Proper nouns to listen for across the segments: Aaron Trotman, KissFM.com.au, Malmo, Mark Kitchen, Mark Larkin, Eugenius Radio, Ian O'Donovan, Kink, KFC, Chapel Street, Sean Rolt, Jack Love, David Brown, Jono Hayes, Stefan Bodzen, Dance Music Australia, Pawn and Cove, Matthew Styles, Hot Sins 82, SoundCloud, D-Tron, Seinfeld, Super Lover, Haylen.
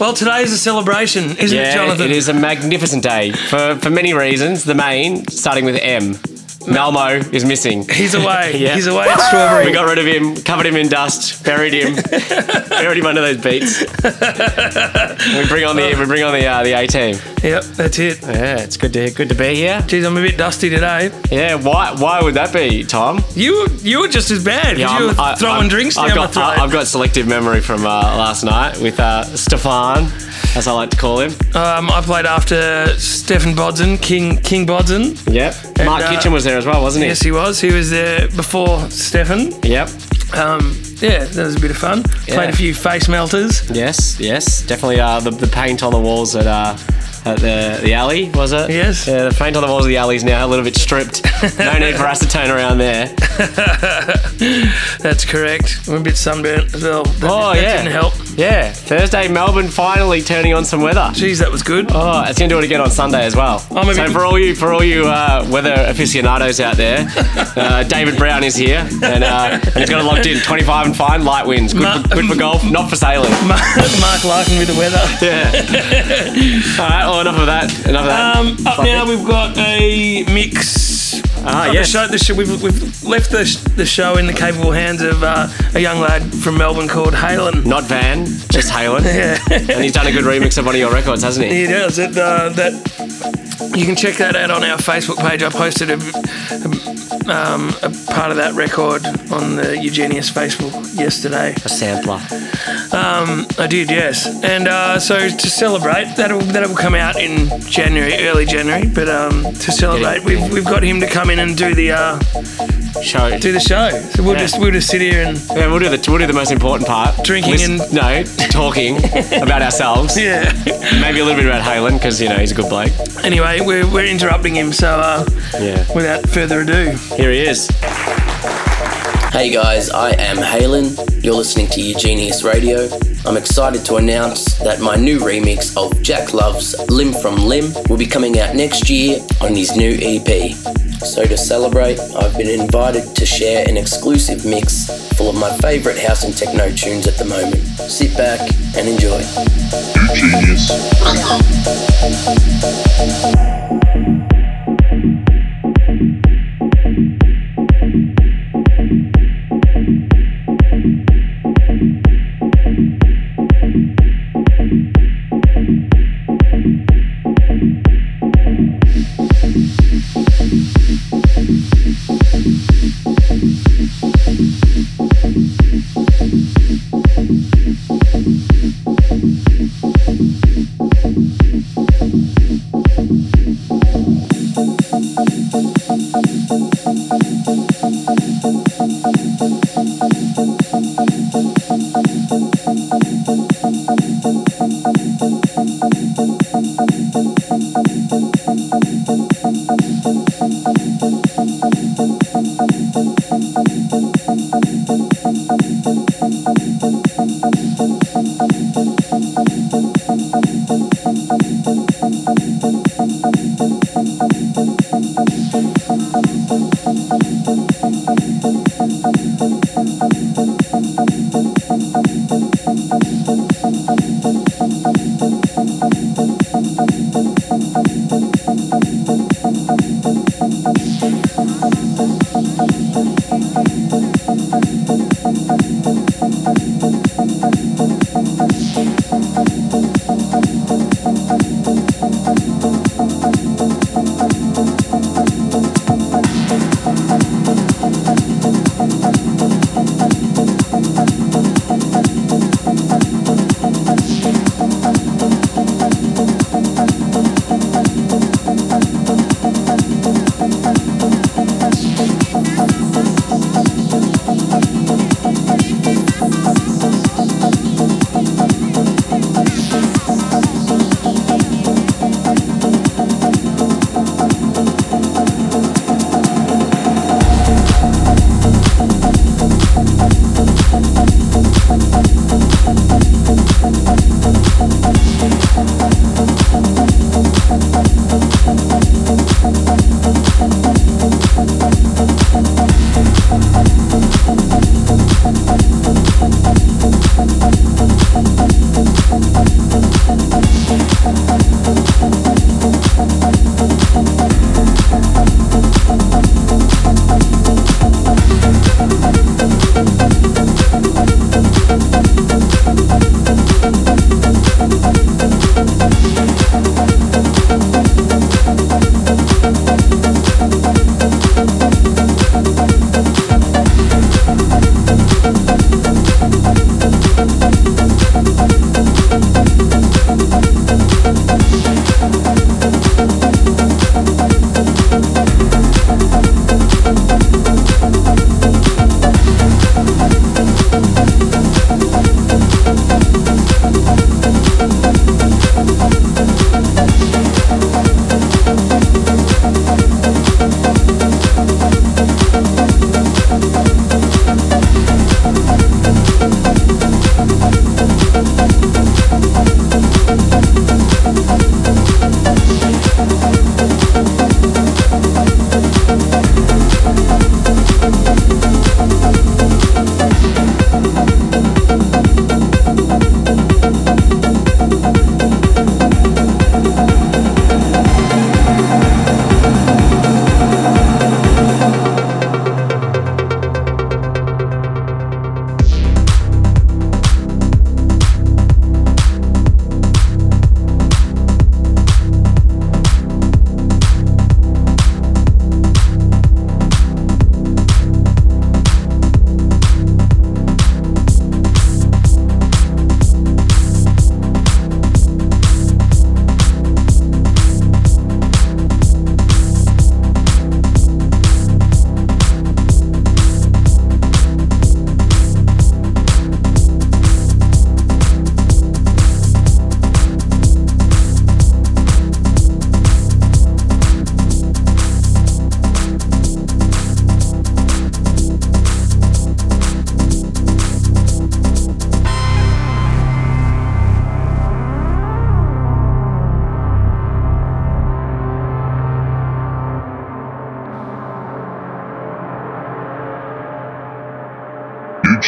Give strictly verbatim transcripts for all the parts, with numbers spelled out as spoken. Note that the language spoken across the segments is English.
Well, today is a celebration, isn't yeah, it, Jonathan? It is a magnificent day for, for many reasons. The main, starting with M. Malmo is missing. He's away. yeah. He's away at Strawberry. We got rid of him, covered him in dust, buried him, buried him under those beats. we bring on the we bring on the uh, the A team. Yep, that's it. Yeah, it's good to good to be here. Jeez, I'm a bit dusty today. Yeah, why why would that be, Tom? You you were just as bad. Yeah, you were I, throwing I, drinks I've down got, my throat. I, I've got selective memory from uh, last night with uh, Stefan, as I like to call him. Um, I played after Stefan Bodzen, King King Bodzen. Yep. And Mark uh, Kitchen was there as well, wasn't he? Yes, he was. He was there before Stefan. Yep. Um, yeah, that was a bit of fun. Yeah. Played a few face melters. Yes, yes, definitely. Uh, the, the paint on the walls at uh, at the the alley, was it? Yes. Yeah, the paint on the walls of the alley is now a little bit stripped. No need for us to turn around there. That's correct. I'm a bit sunburnt as well. That, oh, that yeah. didn't help. Yeah. Thursday, Melbourne finally turning on some weather. Jeez, that was good. Oh, it's going to do it again on Sunday as well. I'm a so bit... for all you for all you uh, weather aficionados out there, uh, David Brown is here and, uh, and he's got it locked in. twenty-five and fine, light winds. Good, Ma- for, good for golf, not for sailing. Mark Larkin with the weather. Yeah. All right, well, enough of that. Enough of that. Um, up Fuck now it. We've got a mix... Ah, yes. The show, the show, we've, we've left the, sh- the show in the capable hands of uh, a young lad from Melbourne called Haylen. Not Van, just Haylen. Yeah. And he's done a good remix of one of your records, hasn't he? He does. It, uh, that, you can check that out on our Facebook page. I posted a, a, um, a part of that record on the Eugenius Facebook yesterday. A sampler. Um, I did, yes. And uh, so to celebrate, that'll that'll come out in January, early January. But um, to celebrate, yeah. we've we've got him to come in and do the uh, show. Do the show. So we'll yeah. just we'll just sit here and yeah, we'll do the we'll do the most important part. Drinking Listen, and no talking about ourselves. Yeah, maybe a little bit about Haylen because you know he's a good bloke. Anyway, we're we're interrupting him. So uh, yeah. Without further ado, here he is. Hey guys, I am Haylen. You're listening to Eugenius Radio. I'm excited to announce that my new remix of Jack Love's Limb from Limb will be coming out next year on his new E P. So to celebrate, I've been invited to share an exclusive mix full of my favourite house and techno tunes at the moment. Sit back and enjoy. Eugenius Radio. Thank you.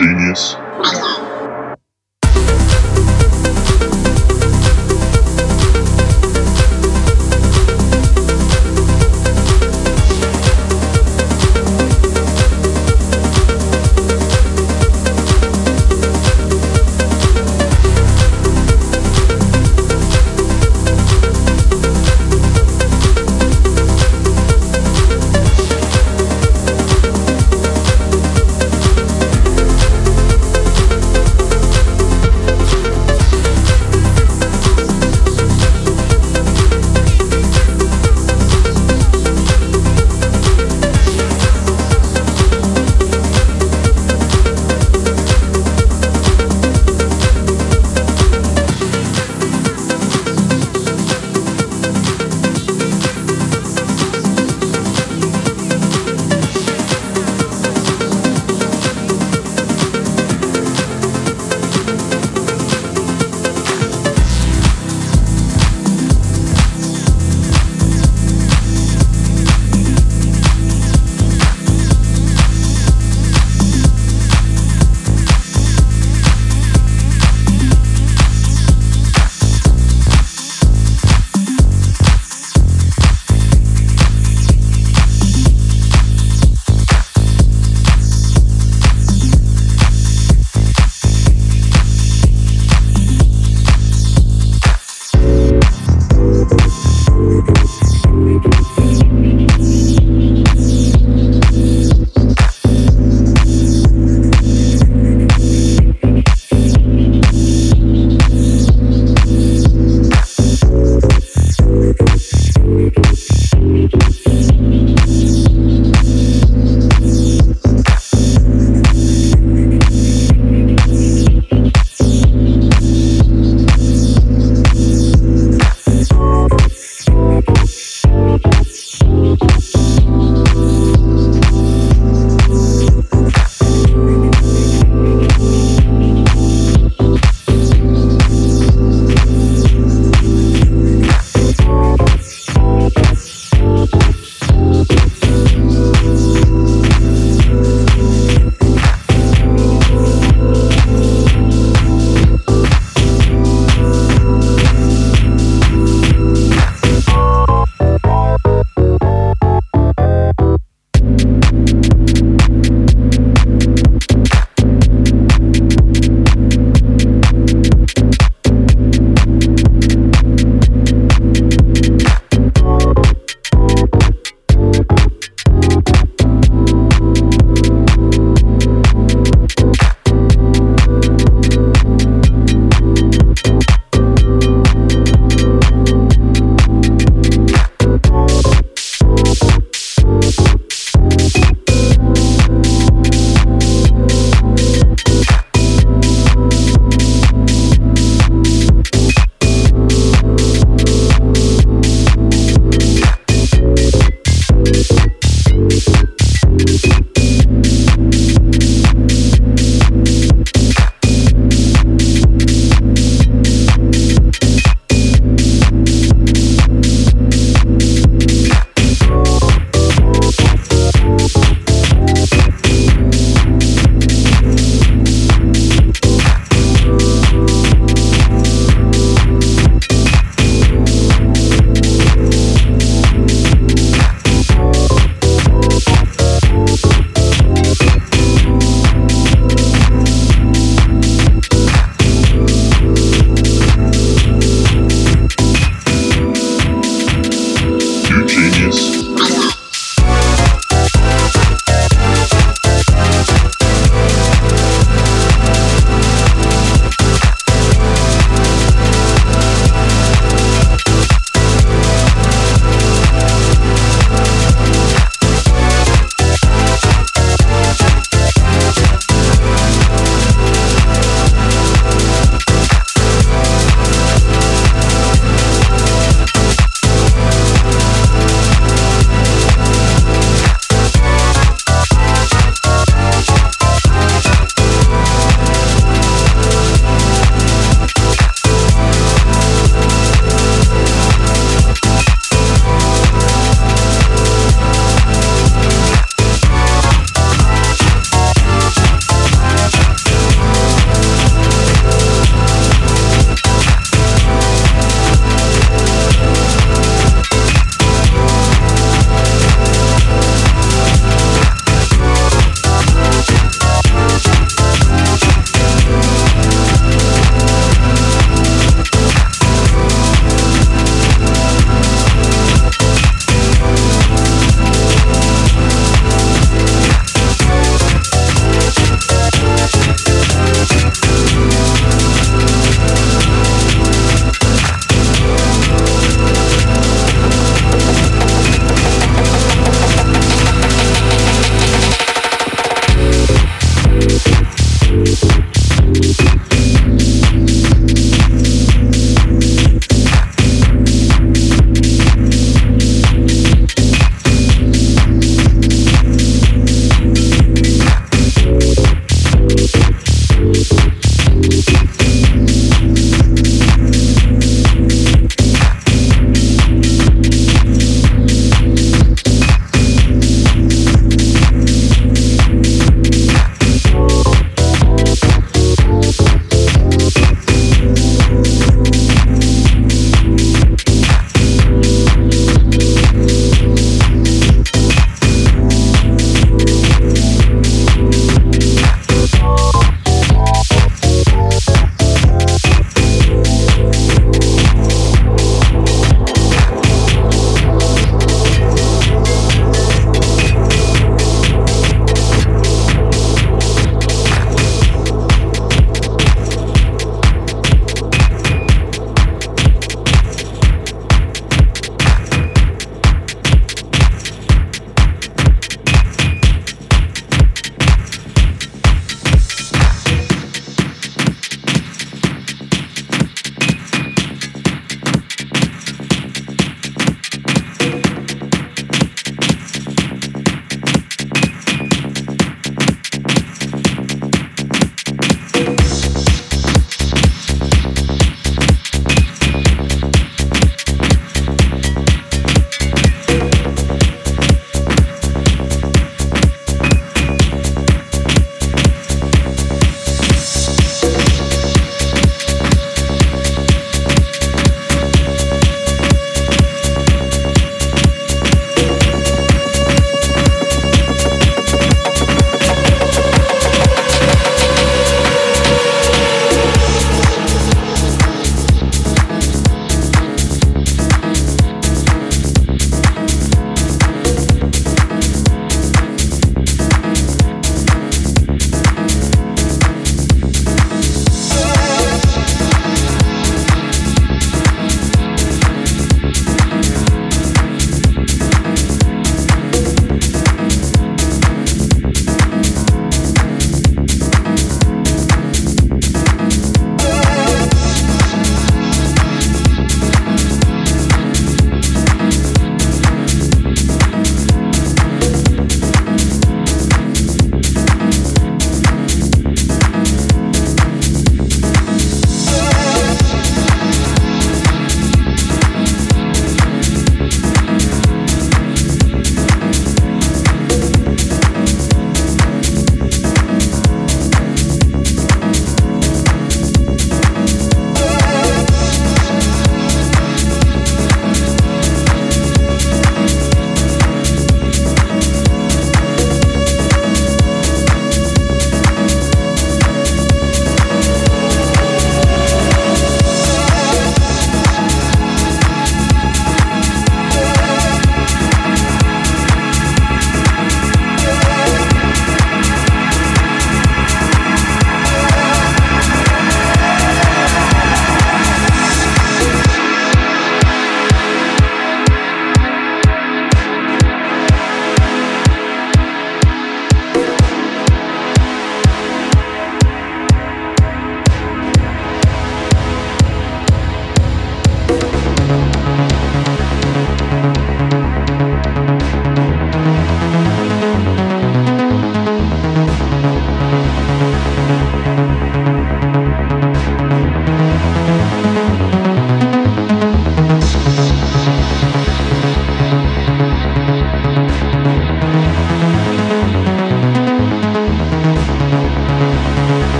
Eugenius.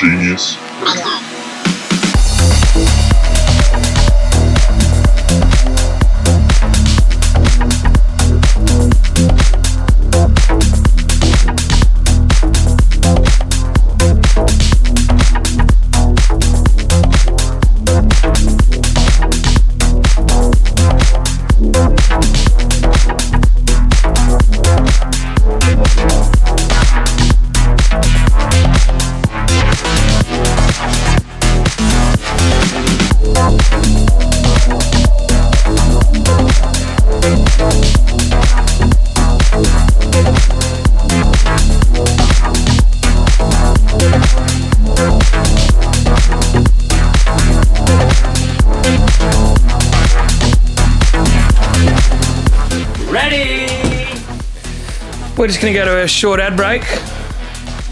genius. Yeah. We're just going to go to a short ad break.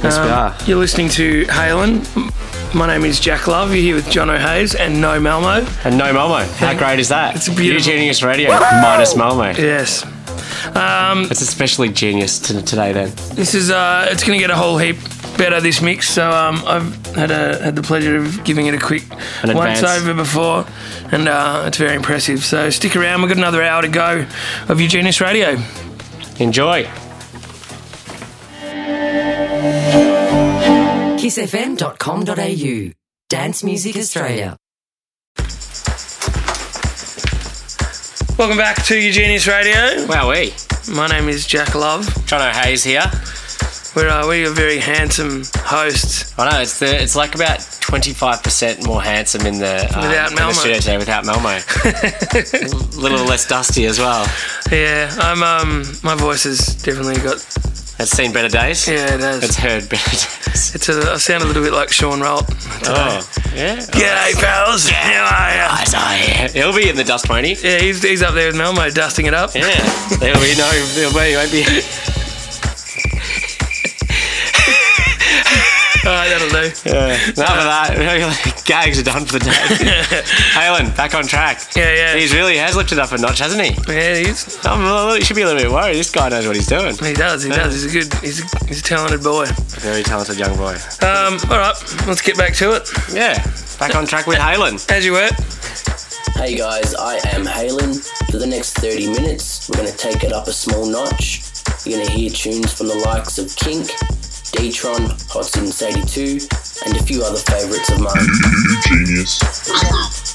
Yes, um, we are. You're listening to Haylen. My name is Jack Love. You're here with Jono Hayes and No Malmo. And No Malmo. How and great is that? It's beautiful. Eugenius Radio Woo-hoo! Minus Malmo. Yes. Um, it's especially genius t- today then. This is, uh, it's going to get a whole heap better, this mix. So um, I've had a, had the pleasure of giving it a quick once over before. And uh, it's very impressive. So stick around. We've got another hour to go of Eugenius Radio. Enjoy. kiss f m dot com dot a u. Dance Music Australia. Welcome back to Eugenius Radio. Wowee. My name is Jack Love. Jono Hayes here. We're uh, we're very handsome hosts. I know, it's the it's like about twenty-five percent more handsome in the, um, without in the studio today without Malmo. A little less dusty as well. Yeah, I'm um my voice has definitely got... It's seen better days. Yeah, it has. It's heard better days. It's a, I sound a little bit like Sean Rolt today. Oh, yeah. G'day, pals. Yeah. How are you? He'll be in the dust, won't he? Yeah, he's, he's up there with Malmo dusting it up. Yeah. There'll be no... There'll be... He won't be... All right, that'll do. Yeah. Enough of that. Gags are done for the day. Haylen, back on track. Yeah, yeah. He really has lifted up a notch, hasn't he? Yeah, he is. I'm, you should be a little bit worried. This guy knows what he's doing. He does, he yeah. does. He's a good, he's a, he's a talented boy. A very talented young boy. Um, all right, let's get back to it. Yeah, back on track with Haylen. As you were. Hey guys, I am Haylen. For the next thirty minutes, we're going to take it up a small notch. You're going to hear tunes from the likes of Kink, D-Tron, Hot Sins eighty-two, and a few other favourites of mine. Genius.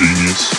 Eugenius.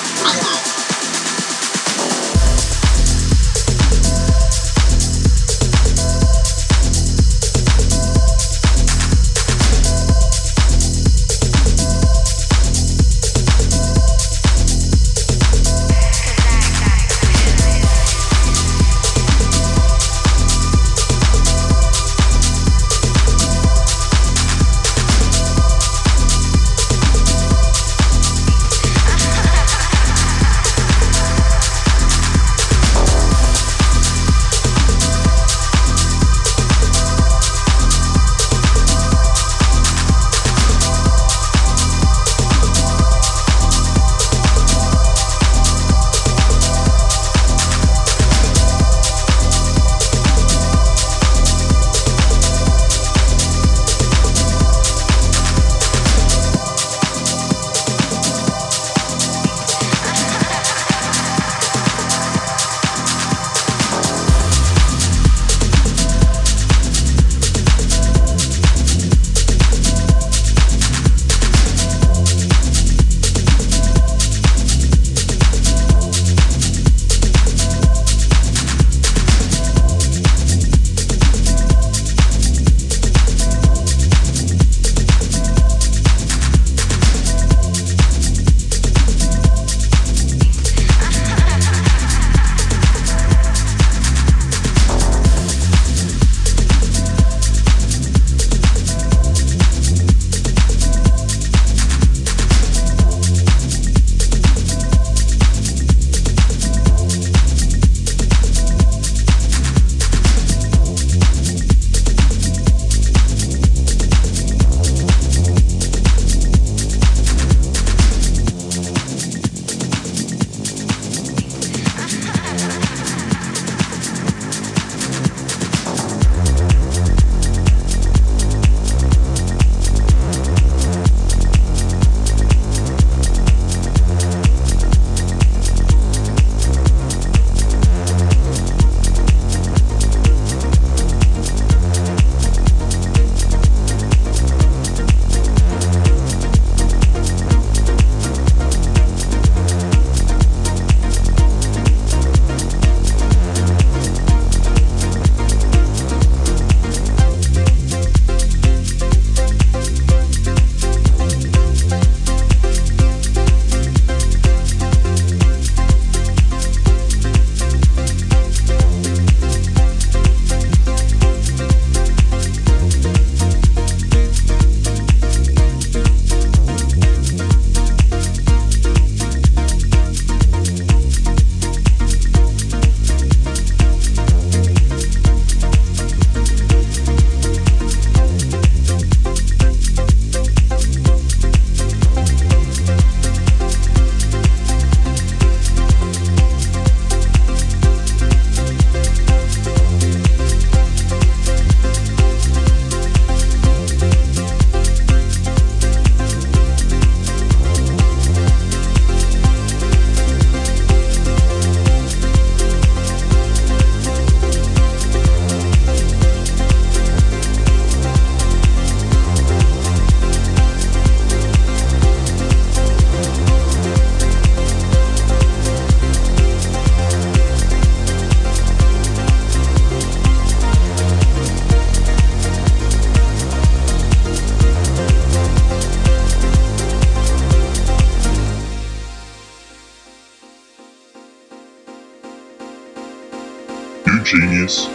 Genius.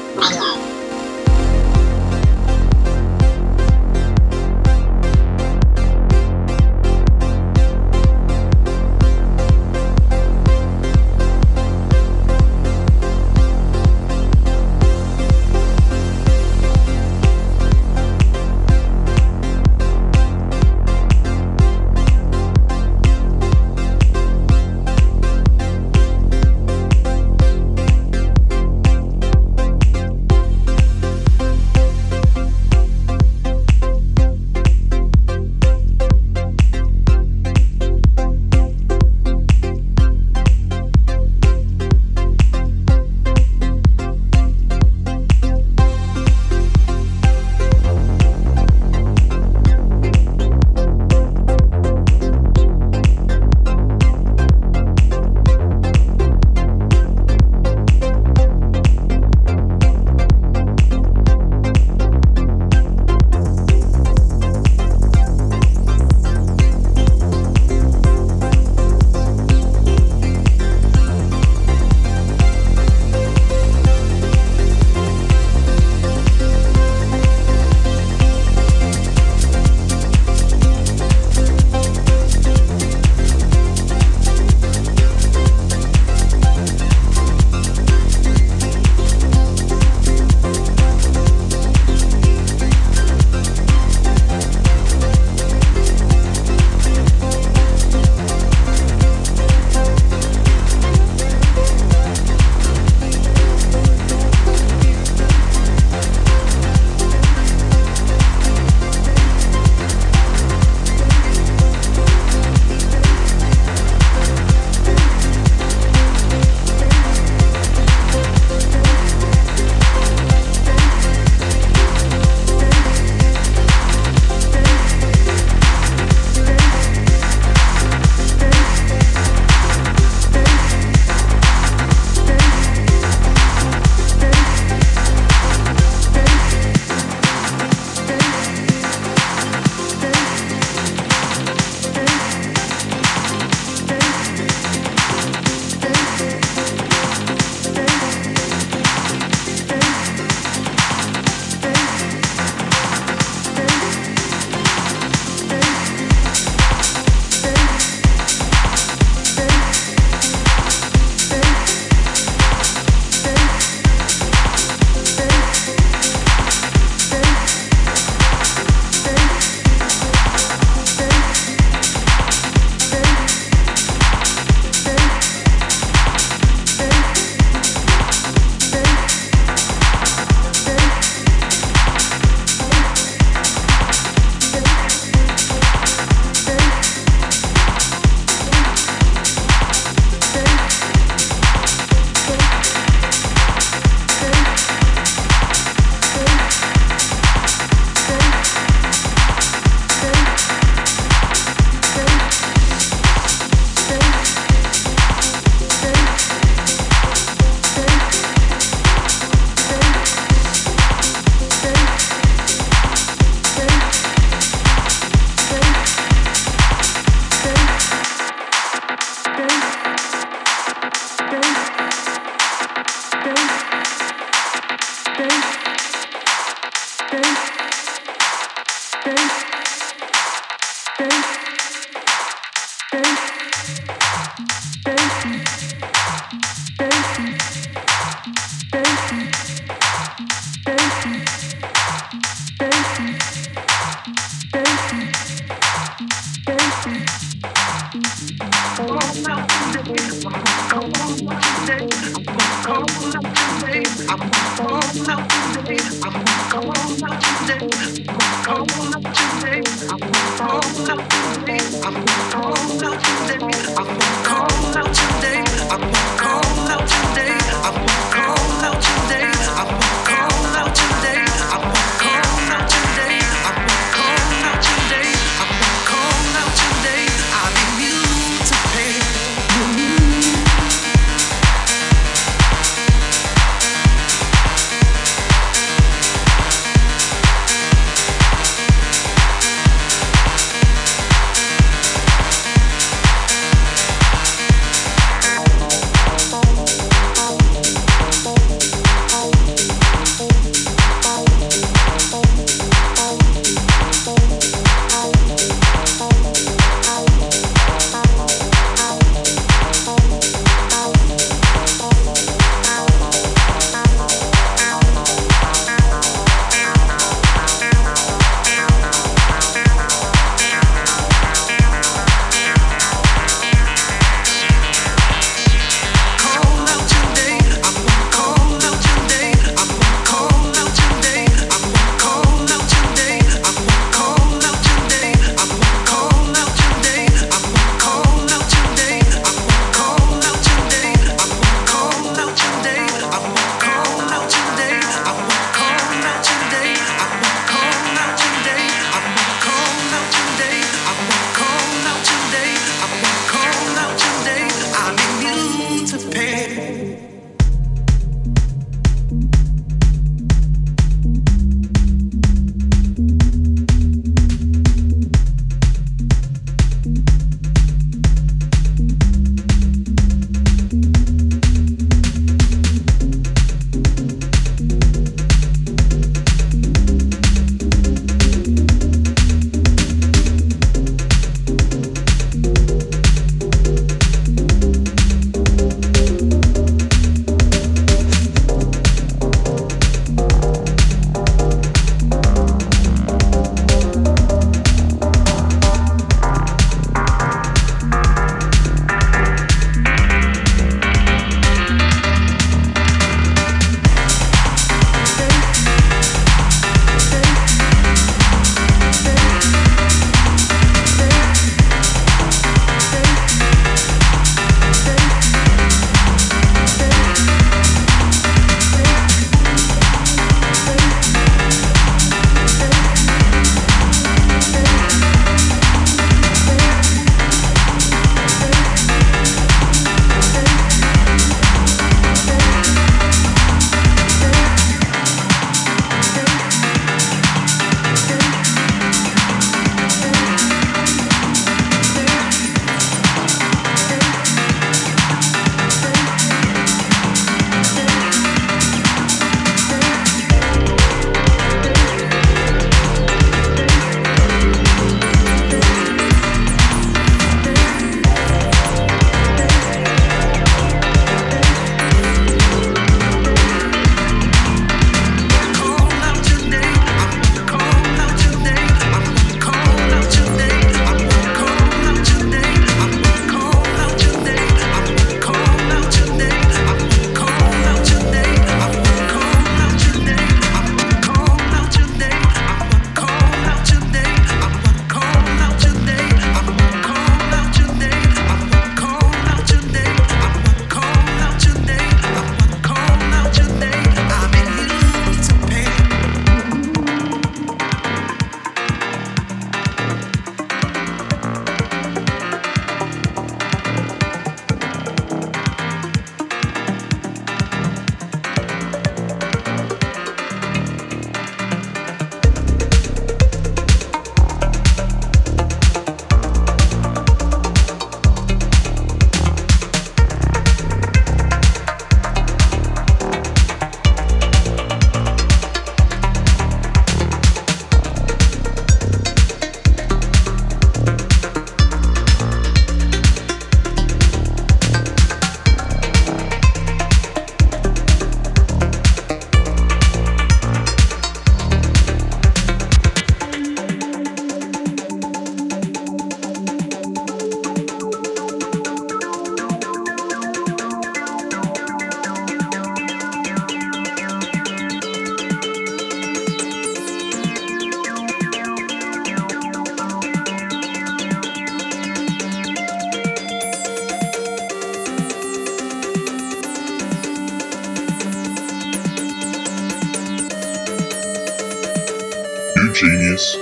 Hayes.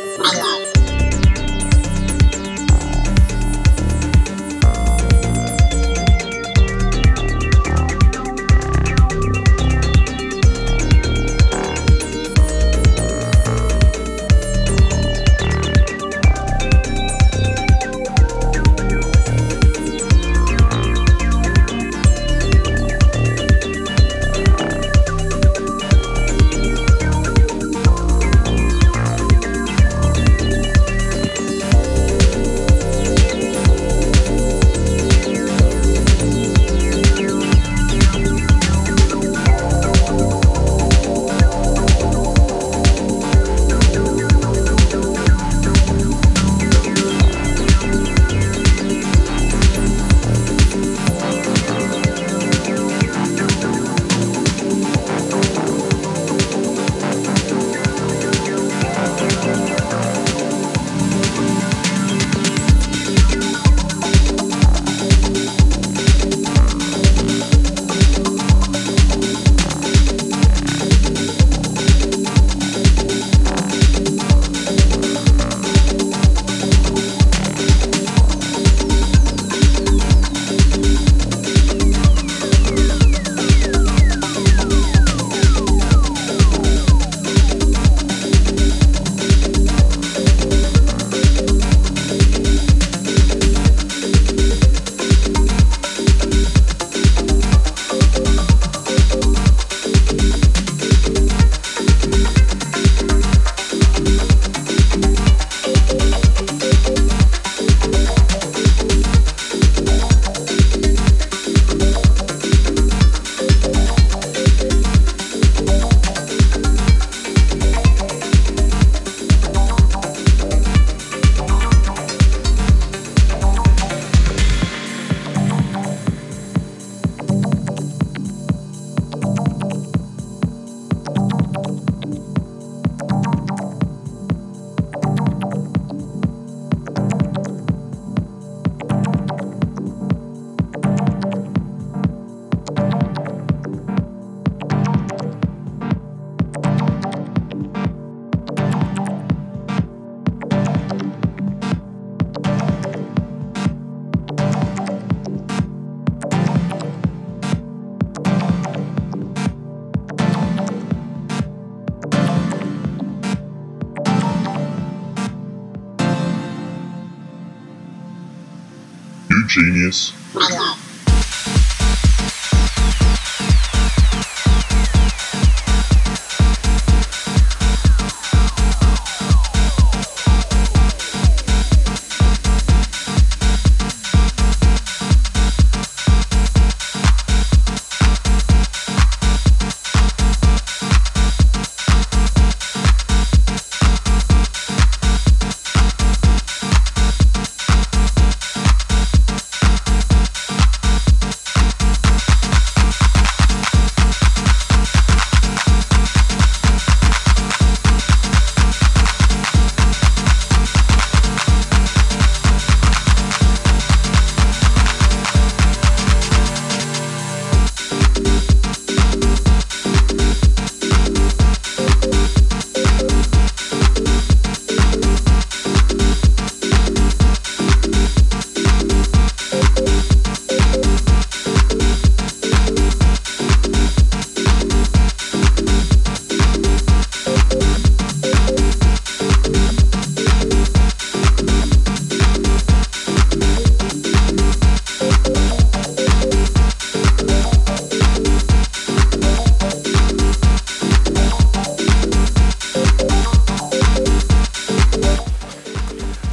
Genius.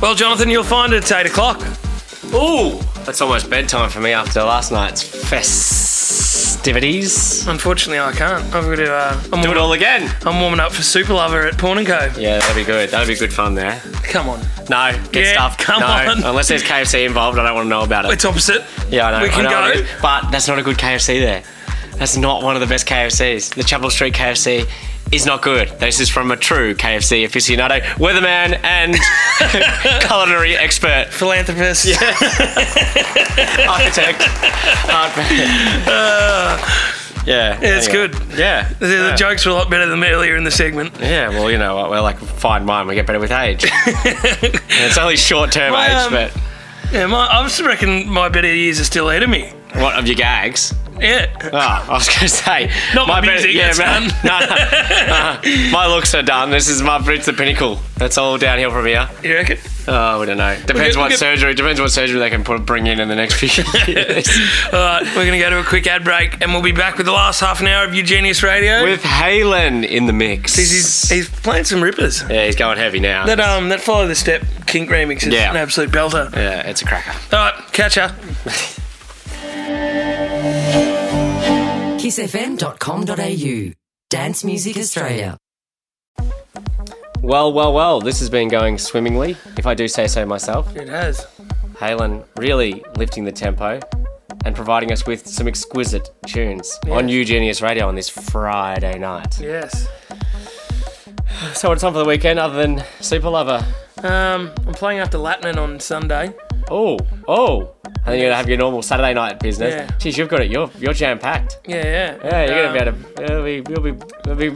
Well, Jonathan, you'll find it at eight o'clock. Ooh, that's almost bedtime for me after last night's festivities. Unfortunately, I can't. I've got to uh, I'm do warm- it all again. I'm warming up for Super Lover at Pawn and Cove. Yeah, that'd be good. That'd be good fun there. Come on. No, get yeah, stuffed. Come no. on. Unless there's K F C involved, I don't want to know about it. It's opposite. Yeah, I know. We can know go. But that's not a good K F C there. That's not one of the best K F Cs. The Chapel Street K F C is not good. This is from a true K F C aficionado, weatherman and culinary expert. Philanthropist. Yeah. Architect. Art man. Uh, Yeah. Yeah, it's anyway. good. Yeah. The, the yeah. jokes were a lot better than earlier in the segment. Yeah, well, you know what? We're like, fine wine, we get better with age. It's only short-term my, age, um, but... Yeah, my, I just reckon my better years are still ahead of me. What, of your gags? Yeah. Oh, I was going to say. Not my, my music, better, yeah, that's man. No, no, no. Uh, my looks are done. This is my, it's the pinnacle. That's all downhill from here. You reckon? Oh, we don't know. Depends we'll get, what we'll surgery, depends what surgery they can put, bring in in the next few years. All right, we're going to go to a quick ad break and we'll be back with the last half an hour of Eugenius Radio. With Haylen in the mix. He's, he's, he's playing some rippers. Yeah, he's going heavy now. That um, that Follow the Step Kink remix is yeah. an absolute belter. Yeah, it's a cracker. All right, catch ya. kiss f m dot com dot a u. Dance Music Australia. Well, well, well, this has been going swimmingly, if I do say so myself. It has. Haylen really lifting the tempo and providing us with some exquisite tunes yes. on Eugenius Radio on this Friday night. Yes. So what's on for the weekend other than Super Lover? Um, I'm playing after Latin on Sunday. Oh, oh. And then you're going to have your normal Saturday night business. Yeah. Jeez, you've got it. You're you're jam-packed. Yeah, yeah. Yeah, you're um, going to be able to... It'll be, it'll be,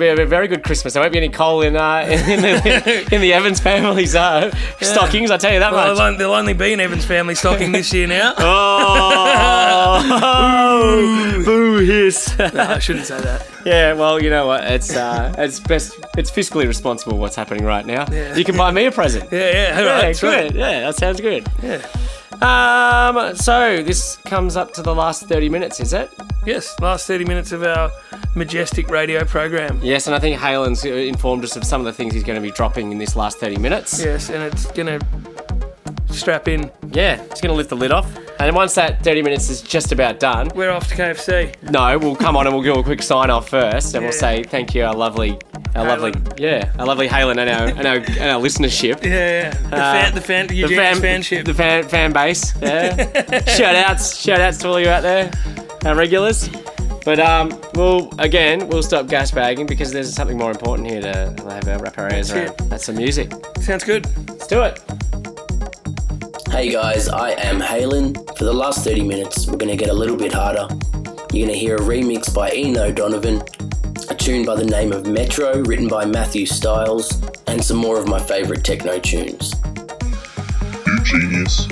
it'll be a very good Christmas. There won't be any coal in uh, in, the, in the Evans family's uh, yeah. stockings, I tell you that well, much. There'll, there'll only be an Evans family stocking this year now. Oh! Boo hiss. No, I shouldn't say that. Yeah, well, you know what? It's uh, it's best. It's fiscally responsible what's happening right now. Yeah. You can buy me a present. Yeah, yeah. Yeah, right, good. Right. Yeah, that sounds good. Yeah. Um, so this comes up to the last thirty minutes, is it? Yes, last thirty minutes of our majestic radio program. Yes, and I think Haylen's informed us of some of the things he's going to be dropping in this last thirty minutes. Yes, and it's going to strap in. Yeah, it's going to lift the lid off. And once that thirty minutes is just about done... We're off to K F C. No, we'll come on and we'll do a quick sign-off first and yeah. we'll say thank you, our lovely... Our Haylen. lovely, yeah, our lovely Haylen and our and our, and our listenership. Yeah, yeah. The uh, fan, the fan, the, the fan, fanship, the fan, fan base. Yeah. shout outs, shout outs to all you out there, our regulars. But um, we'll again, we'll stop gasbagging because there's something more important here to have our wrap our ears around. That's some music. Sounds good. Let's do it. Hey guys, I am Haylen. For the last thirty minutes, we're gonna get a little bit harder. You're gonna hear a remix by Ian O'Donovan, a tune by the name of Metro, written by Matthew Styles, and some more of my favourite techno tunes. Eugenius.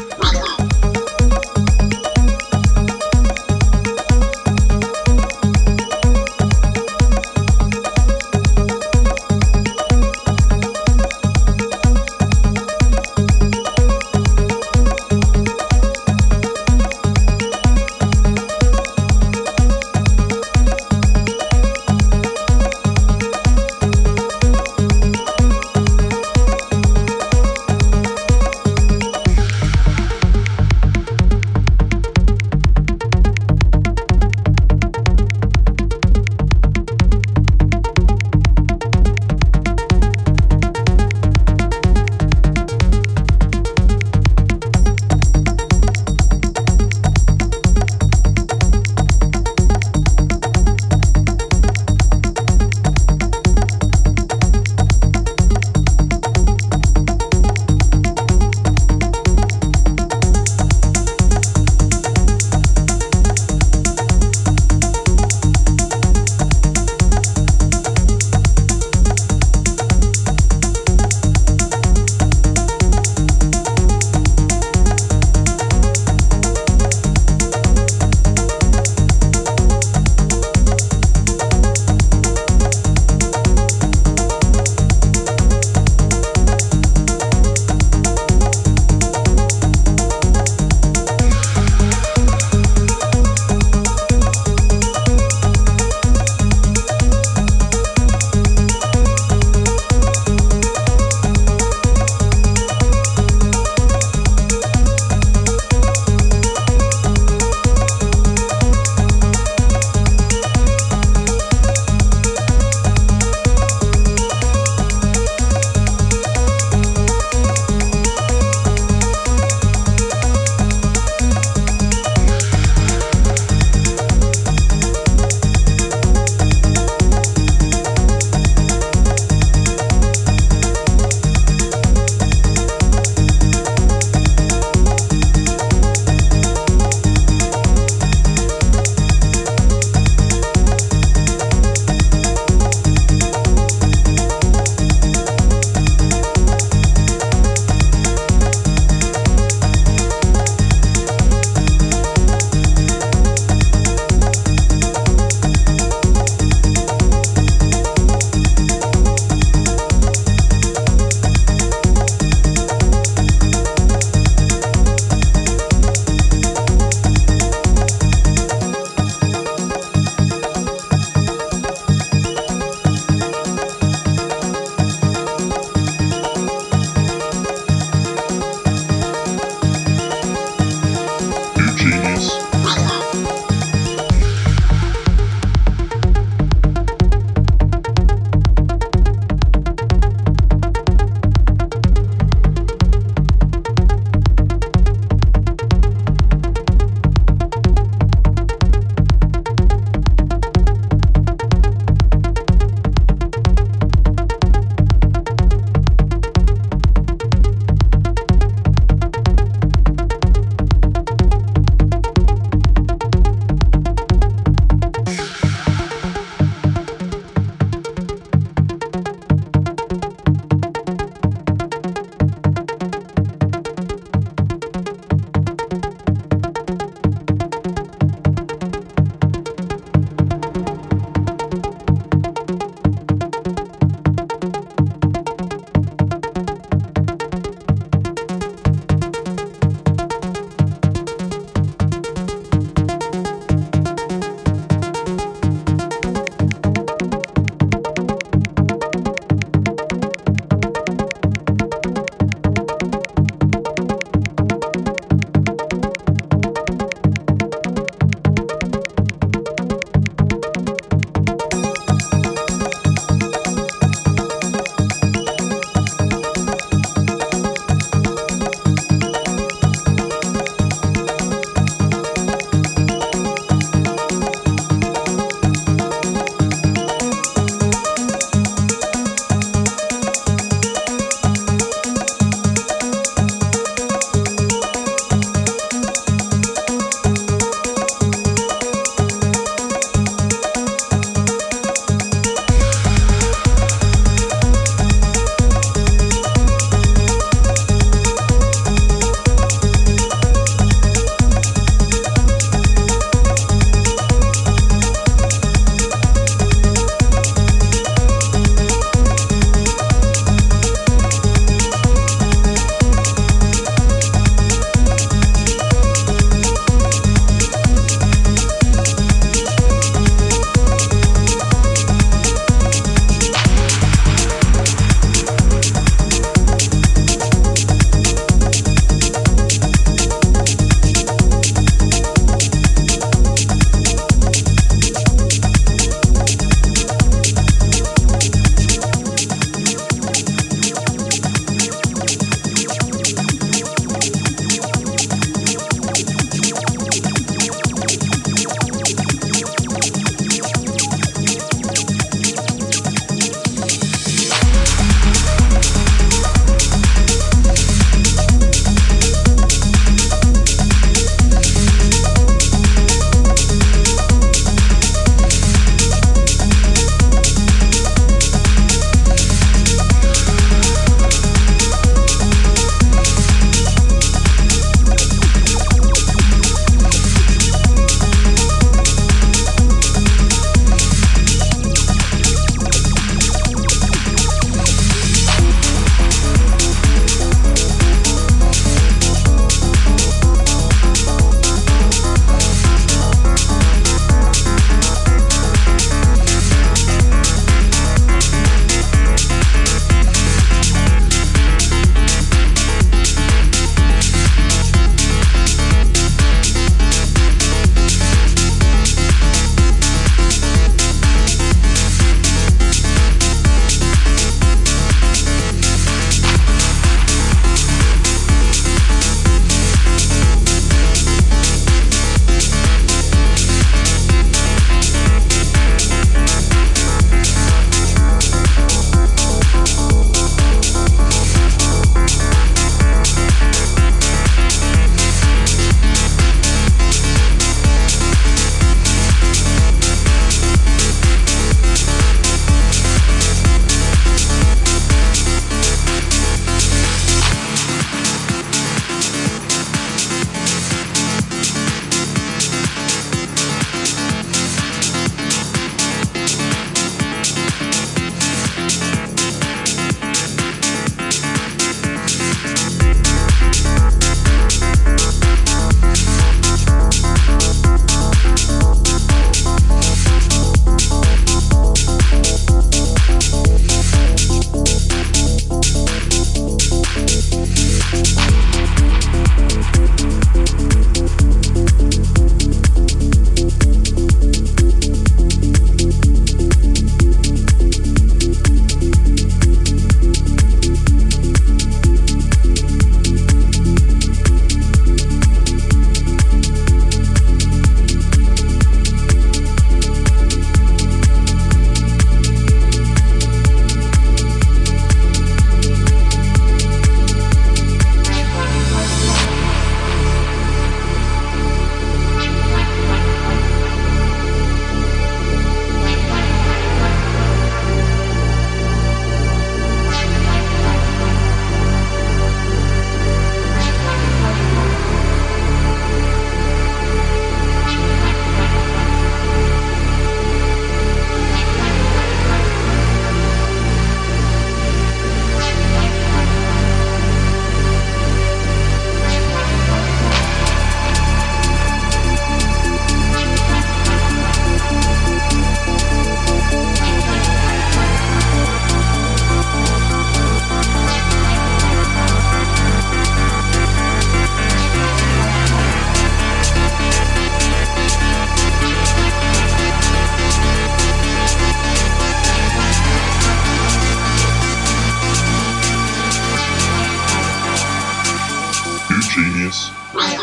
Eugenius Radio.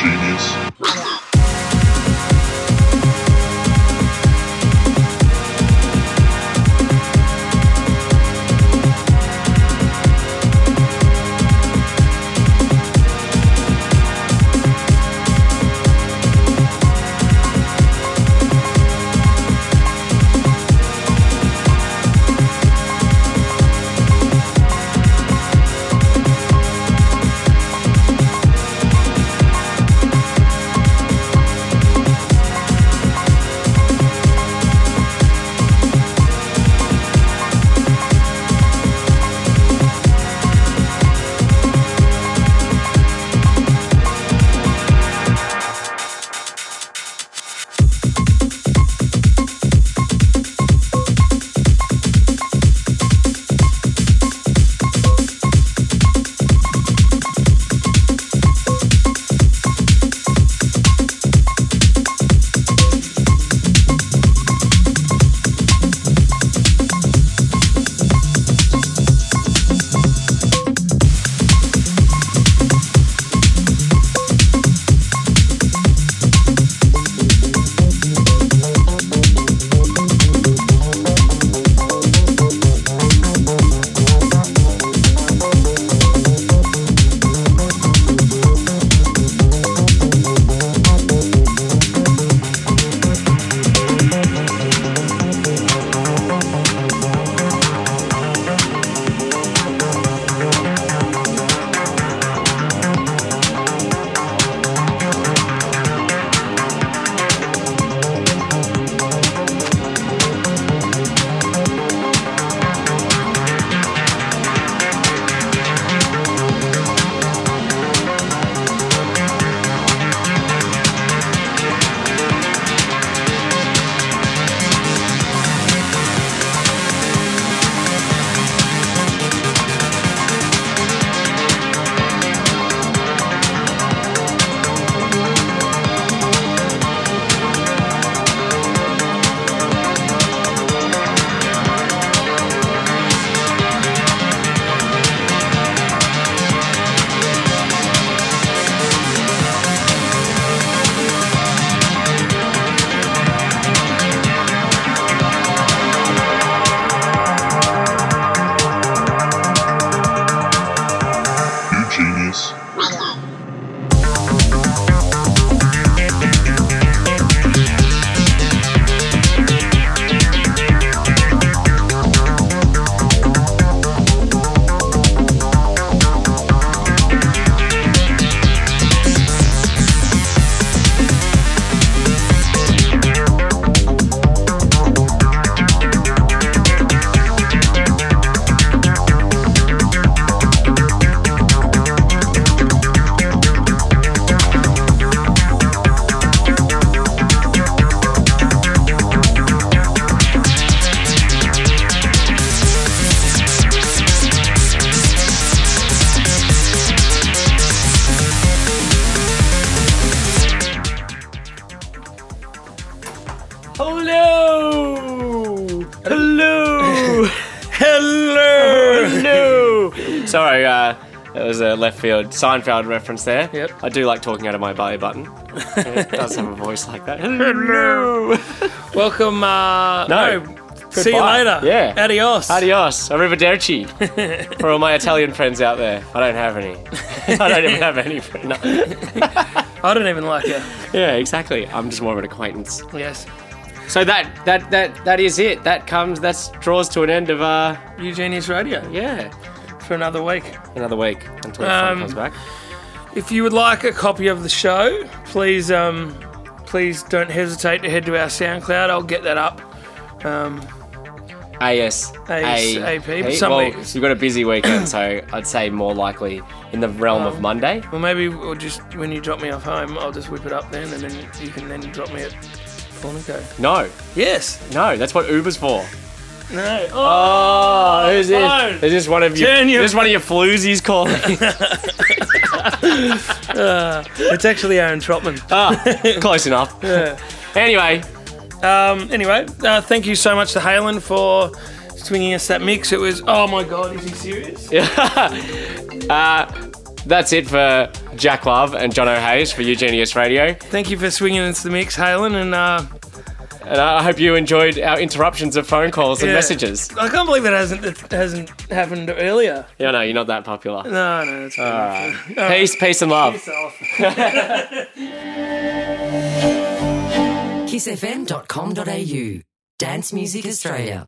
Eugenius. Sorry, uh, that was a left field Seinfeld reference there. Yep. I do like talking out of my belly button. It does have a voice like that. Hello. Welcome. Uh, no. no. See you later. Yeah. Adios. Adios. Arrivederci. For all my Italian friends out there, I don't have any. I don't even have any friends. No. I don't even like you. Yeah, exactly. I'm just more of an acquaintance. Yes. So that that that that is it. That comes. That draws to an end of uh, Eugenius Radio. Yeah. For another week. Another week until the um, phone comes back. If you would like a copy of the show, please, um, please don't hesitate to head to our SoundCloud. I'll get that up. Um, A S A P. Well, you've got a busy weekend, so I'd say more likely in the realm um, of Monday. Well, maybe we'll just when you drop me off home, I'll just whip it up then, and then you can then drop me at Pawn and Cove. No. Yes. No. That's what Uber's for. No. Oh, oh is, this, is this one of your, your this one of your floozies calling? uh, it's actually Aaron Trotman. Ah, close enough. Yeah. Anyway, um, anyway, uh, thank you so much to Haylen for swinging us that mix. It was, oh my God, is he serious? Yeah. uh, that's it for Jack Love and Jono Hayes for Eugenius Radio. Thank you for swinging into the mix, Haylen, and uh, and I hope you enjoyed our interruptions of phone calls and yeah. messages. I can't believe it hasn't it hasn't happened earlier. Yeah, no, you're not that popular. No, no, it's fine. Right. Peace, right. peace, and love. Kiss F M dot com dot A U Dance Music Australia.